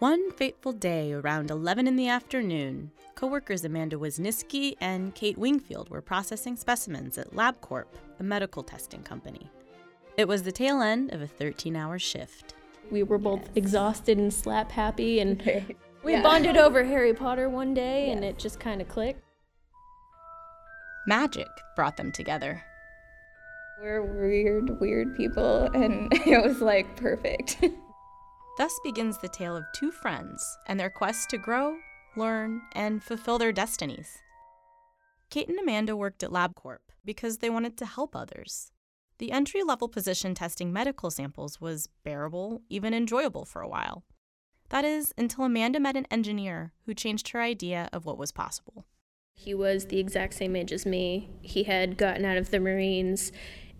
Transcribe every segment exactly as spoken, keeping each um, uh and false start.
One fateful day, around eleven in the afternoon, co-workers Amanda Wisniewski and Kate Wingfield were processing specimens at LabCorp, a medical testing company. It was the tail end of a thirteen-hour shift. We were both yes. exhausted and slap-happy, and we yeah. bonded over Harry Potter one day, yes. and it just kind of clicked. Magic brought them together. We're weird, weird people, and it was like perfect. Thus begins the tale of two friends and their quest to grow, learn, and fulfill their destinies. Kate and Amanda worked at LabCorp because they wanted to help others. The entry-level position testing medical samples was bearable, even enjoyable for a while. That is, until Amanda met an engineer who changed her idea of what was possible. He was the exact same age as me. He had gotten out of the Marines,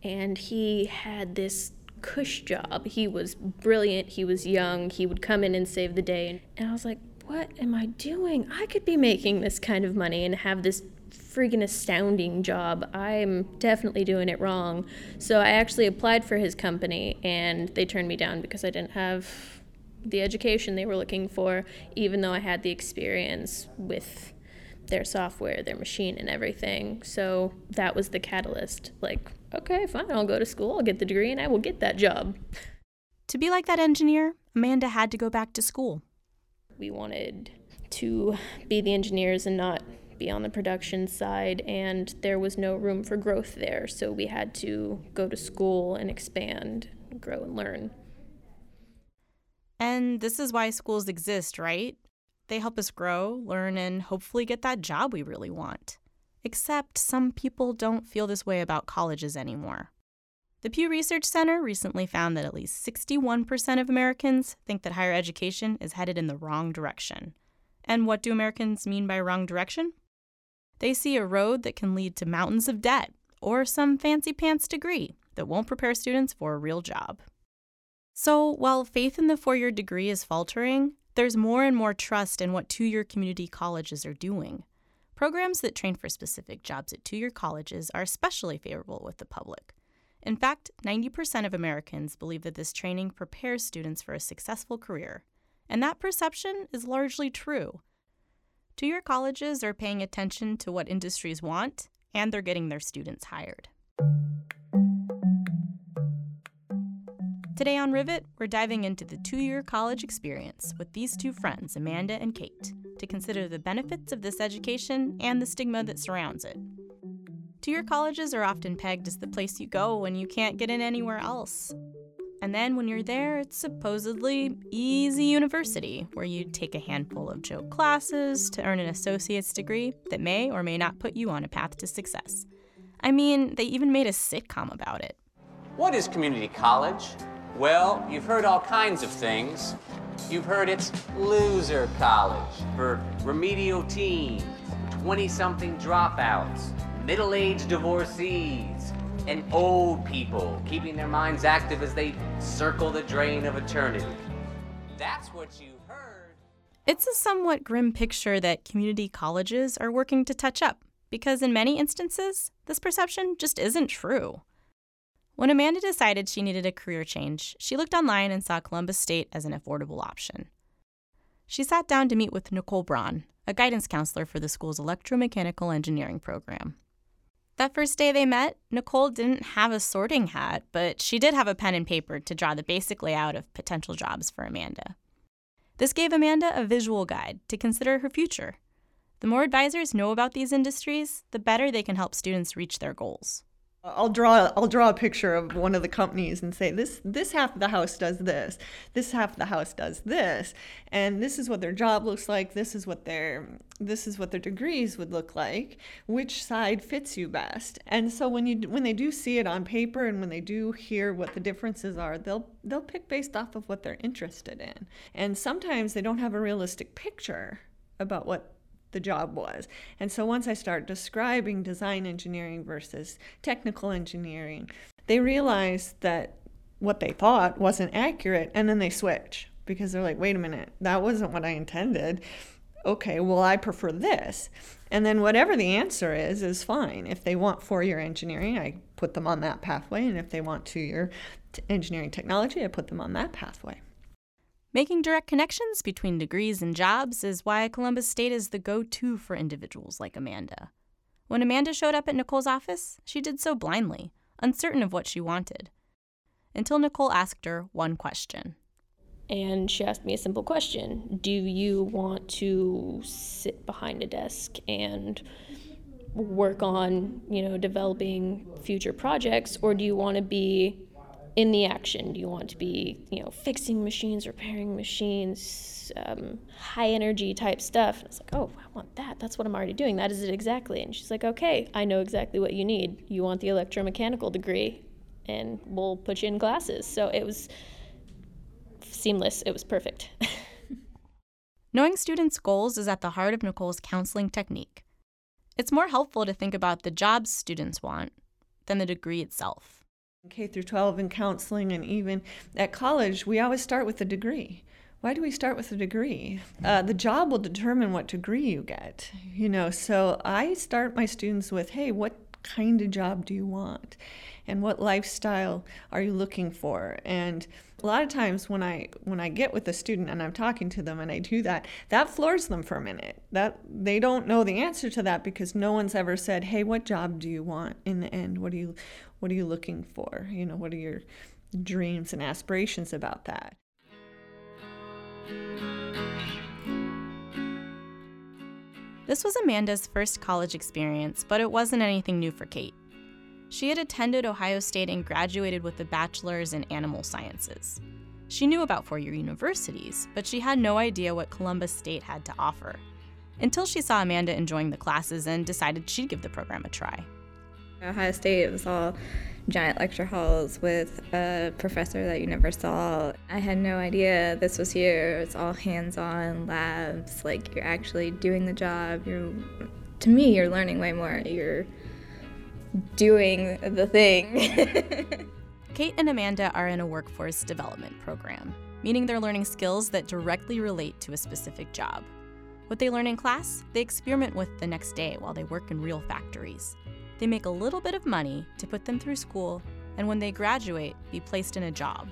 and he had this cush job. He was brilliant, he was young, he would come in and save the day. And I was like, what am I doing? I could be making this kind of money and have this freaking astounding job. I'm definitely doing it wrong. So I actually applied for his company, and they turned me down because I didn't have the education they were looking for, even though I had the experience with their software, their machine, and everything. So that was the catalyst. Like, okay, fine, I'll go to school, I'll get the degree, and I will get that job. To be like that engineer, Amanda had to go back to school. We wanted to be the engineers and not be on the production side, and there was no room for growth there, so we had to go to school and expand, grow and learn. And this is why schools exist, right? They help us grow, learn, and hopefully get that job we really want. Except some people don't feel this way about colleges anymore. The Pew Research Center recently found that at least sixty-one percent of Americans think that higher education is headed in the wrong direction. And what do Americans mean by wrong direction? They see a road that can lead to mountains of debt or some fancy-pants degree that won't prepare students for a real job. So, while faith in the four-year degree is faltering, there's more and more trust in what two-year community colleges are doing. Programs that train for specific jobs at two-year colleges are especially favorable with the public. In fact, ninety percent of Americans believe that this training prepares students for a successful career. And that perception is largely true. Two-year colleges are paying attention to what industries want, and they're getting their students hired. Today on Rivet, we're diving into the two-year college experience with these two friends, Amanda and Kate, to consider the benefits of this education and the stigma that surrounds it. Two-year colleges are often pegged as the place you go when you can't get in anywhere else. And then when you're there, it's supposedly easy university, where you take a handful of joke classes to earn an associate's degree that may or may not put you on a path to success. I mean, they even made a sitcom about it. What is community college? Well, you've heard all kinds of things. You've heard it's loser college for remedial teens, twenty-something dropouts, middle-aged divorcees, and old people keeping their minds active as they circle the drain of eternity. That's what you heard. It's a somewhat grim picture that community colleges are working to touch up, because in many instances, this perception just isn't true. When Amanda decided she needed a career change, she looked online and saw Columbus State as an affordable option. She sat down to meet with Nicole Braun, a guidance counselor for the school's electromechanical engineering program. That first day they met, Nicole didn't have a sorting hat, but she did have a pen and paper to draw the basic layout of potential jobs for Amanda. This gave Amanda a visual guide to consider her future. The more advisors know about these industries, the better they can help students reach their goals. I'll draw I'll draw a picture of one of the companies and say, this this half of the house does this, this half of the house does this, and this is what their job looks like, this is what their this is what their degrees would look like, which side fits you best. And so when you when they do see it on paper, and when they do hear what the differences are, they'll they'll pick based off of what they're interested in. And sometimes they don't have a realistic picture about what the job was. And so once I start describing design engineering versus technical engineering, they realize that what they thought wasn't accurate, and then they switch, because they're like, wait a minute, that wasn't what I intended. Okay, well, I prefer this. And then whatever the answer is, is fine. If they want four-year engineering, I put them on that pathway, and if they want two-year engineering technology, I put them on that pathway. Making direct connections between degrees and jobs is why Columbus State is the go-to for individuals like Amanda. When Amanda showed up at Nicole's office, she did so blindly, uncertain of what she wanted, until Nicole asked her one question. And she asked me a simple question. Do you want to sit behind a desk and work on, you know, developing future projects, or do you want to be in the action? Do you want to be, you know, fixing machines, repairing machines, um, high energy type stuff? And I was like, oh, I want that. That's what I'm already doing. That is it exactly. And she's like, okay, I know exactly what you need. You want the electromechanical degree, and we'll put you in classes. So it was seamless. It was perfect. Knowing students' goals is at the heart of Nicole's counseling technique. It's more helpful to think about the jobs students want than the degree itself. K through twelve in counseling and even at college, we always start with a degree. Why do we start with a degree? Uh, the job will determine what degree you get, you know. So I start my students with, hey, what kind of job do you want? And what lifestyle are you looking for? And a lot of times when I when I get with a student and I'm talking to them and I do that, that floors them for a minute. That they don't know the answer to that because no one's ever said, hey, what job do you want in the end? What are you what are you looking for? You know, what are your dreams and aspirations about that? This was Amanda's first college experience, but it wasn't anything new for Kate. She had attended Ohio State and graduated with a bachelor's in animal sciences. She knew about four-year universities, but she had no idea what Columbus State had to offer, until she saw Amanda enjoying the classes and decided she'd give the program a try. Ohio State, it was all giant lecture halls with a professor that you never saw. I had no idea this was here. It's all hands-on labs, like you're actually doing the job. You're, to me, you're learning way more. You're doing the thing. Kate and Amanda are in a workforce development program, meaning they're learning skills that directly relate to a specific job. What they learn in class, they experiment with the next day while they work in real factories. They make a little bit of money to put them through school, and when they graduate, be placed in a job.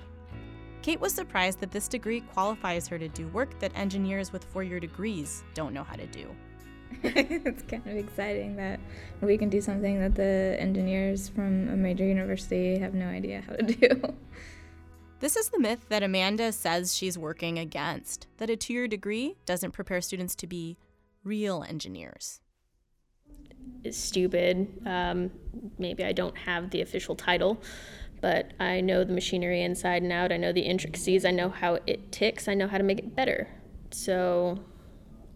Kate was surprised that this degree qualifies her to do work that engineers with four-year degrees don't know how to do. It's kind of exciting that we can do something that the engineers from a major university have no idea how to do. This is the myth that Amanda says she's working against, that a two-year degree doesn't prepare students to be real engineers. Is stupid. Um, maybe I don't have the official title, but I know the machinery inside and out. I know the intricacies. I know how it ticks. I know how to make it better. So.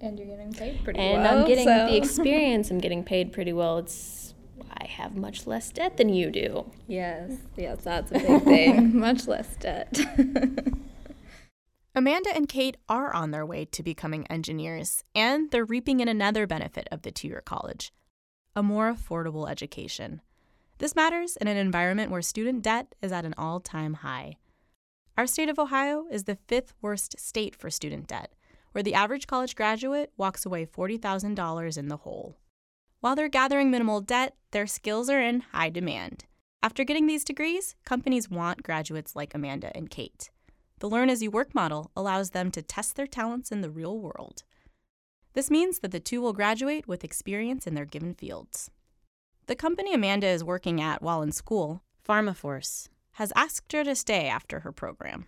And you're getting paid pretty and well. And I'm getting so. the experience. I'm getting paid pretty well. It's I have much less debt than you do. Yes, yes, that's a big thing. Much less debt. Amanda and Kate are on their way to becoming engineers, and they're reaping in another benefit of the two-year college. A more affordable education. This matters in an environment where student debt is at an all-time high. Our state of Ohio is the fifth worst state for student debt, where the average college graduate walks away forty thousand dollars in the hole. While they're gathering minimal debt, their skills are in high demand. After getting these degrees, companies want graduates like Amanda and Kate. The learn-as-you-work model allows them to test their talents in the real world. This means that the two will graduate with experience in their given fields. The company Amanda is working at while in school, PharmaForce, has asked her to stay after her program.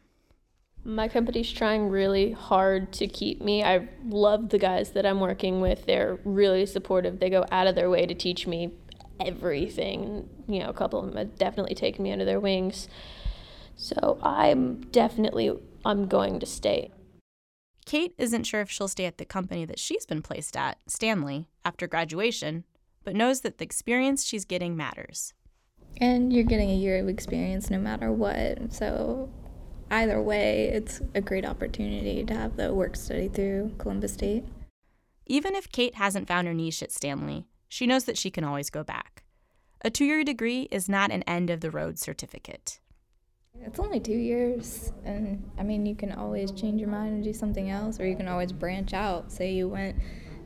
My company's trying really hard to keep me. I love the guys that I'm working with. They're really supportive. They go out of their way to teach me everything. You know, a couple of them have definitely taken me under their wings. So I'm definitely, I'm going to stay. Kate isn't sure if she'll stay at the company that she's been placed at, Stanley, after graduation, but knows that the experience she's getting matters. And you're getting a year of experience no matter what, so either way, it's a great opportunity to have the work study through Columbus State. Even if Kate hasn't found her niche at Stanley, she knows that she can always go back. A two-year degree is not an end-of-the-road certificate. It's only two years, and I mean, you can always change your mind and do something else, or you can always branch out. Say you went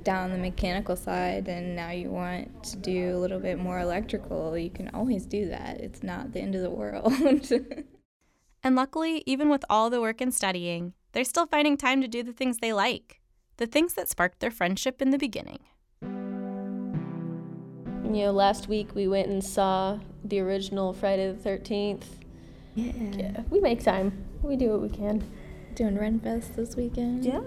down the mechanical side, and now you want to do a little bit more electrical. You can always do that. It's not the end of the world. And luckily, even with all the work and studying, they're still finding time to do the things they like, the things that sparked their friendship in the beginning. You know, last week we went and saw the original Friday the thirteenth. Yeah. yeah. We make time. We do what we can. Doing Renfest this weekend. Yeah.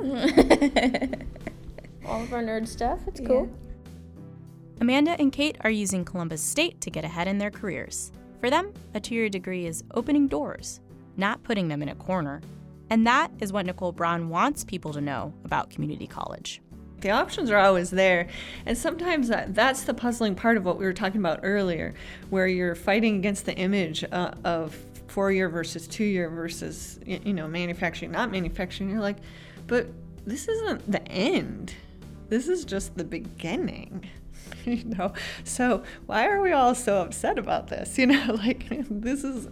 All of our nerd stuff. It's yeah. cool. Amanda and Kate are using Columbus State to get ahead in their careers. For them, a two-year degree is opening doors, not putting them in a corner. And that is what Nicole Braun wants people to know about community college. The options are always there, and sometimes that, that's the puzzling part of what we were talking about earlier, where you're fighting against the image uh, of four-year versus two-year versus, you know, manufacturing, not manufacturing. You're like, but this isn't the end. This is just the beginning, you know? So why are we all so upset about this? You know, like, this is...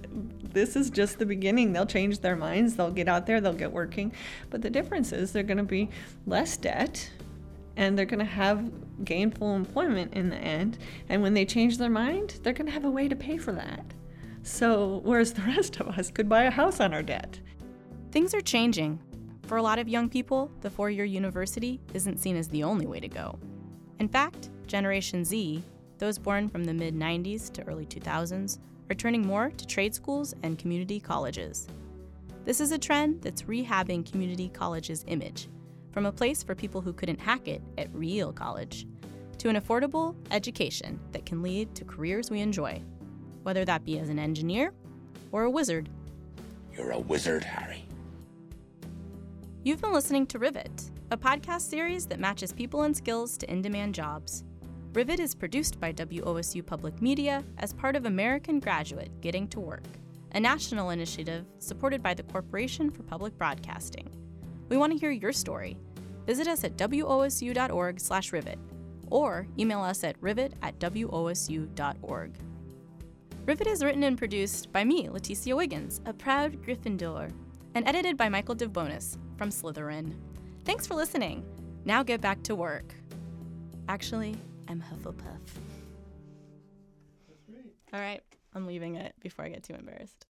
This is just the beginning. They'll change their minds. They'll get out there. They'll get working. But the difference is they're going to be less debt, and they're going to have gainful employment in the end. And when they change their mind, they're going to have a way to pay for that. So whereas the rest of us could buy a house on our debt. Things are changing. For a lot of young people, the four-year university isn't seen as the only way to go. In fact, Generation Z, those born from the mid nineties to early two thousands, are turning more to trade schools and community colleges. This is a trend that's rehabbing community college's image, from a place for people who couldn't hack it at real college, to an affordable education that can lead to careers we enjoy, whether that be as an engineer or a wizard. You're a wizard, Harry. You've been listening to Rivet, a podcast series that matches people and skills to in-demand jobs. Rivet is produced by W O S U Public Media as part of American Graduate Getting to Work, a national initiative supported by the Corporation for Public Broadcasting. We want to hear your story. Visit us at W O S U dot org slash rivet or email us at rivet at W O S U dot org. Rivet is written and produced by me, Leticia Wiggins, a proud Gryffindor, and edited by Michael DeBonis from Slytherin. Thanks for listening. Now get back to work. Actually, I'm Hufflepuff. That's great. All right, I'm leaving it before I get too embarrassed.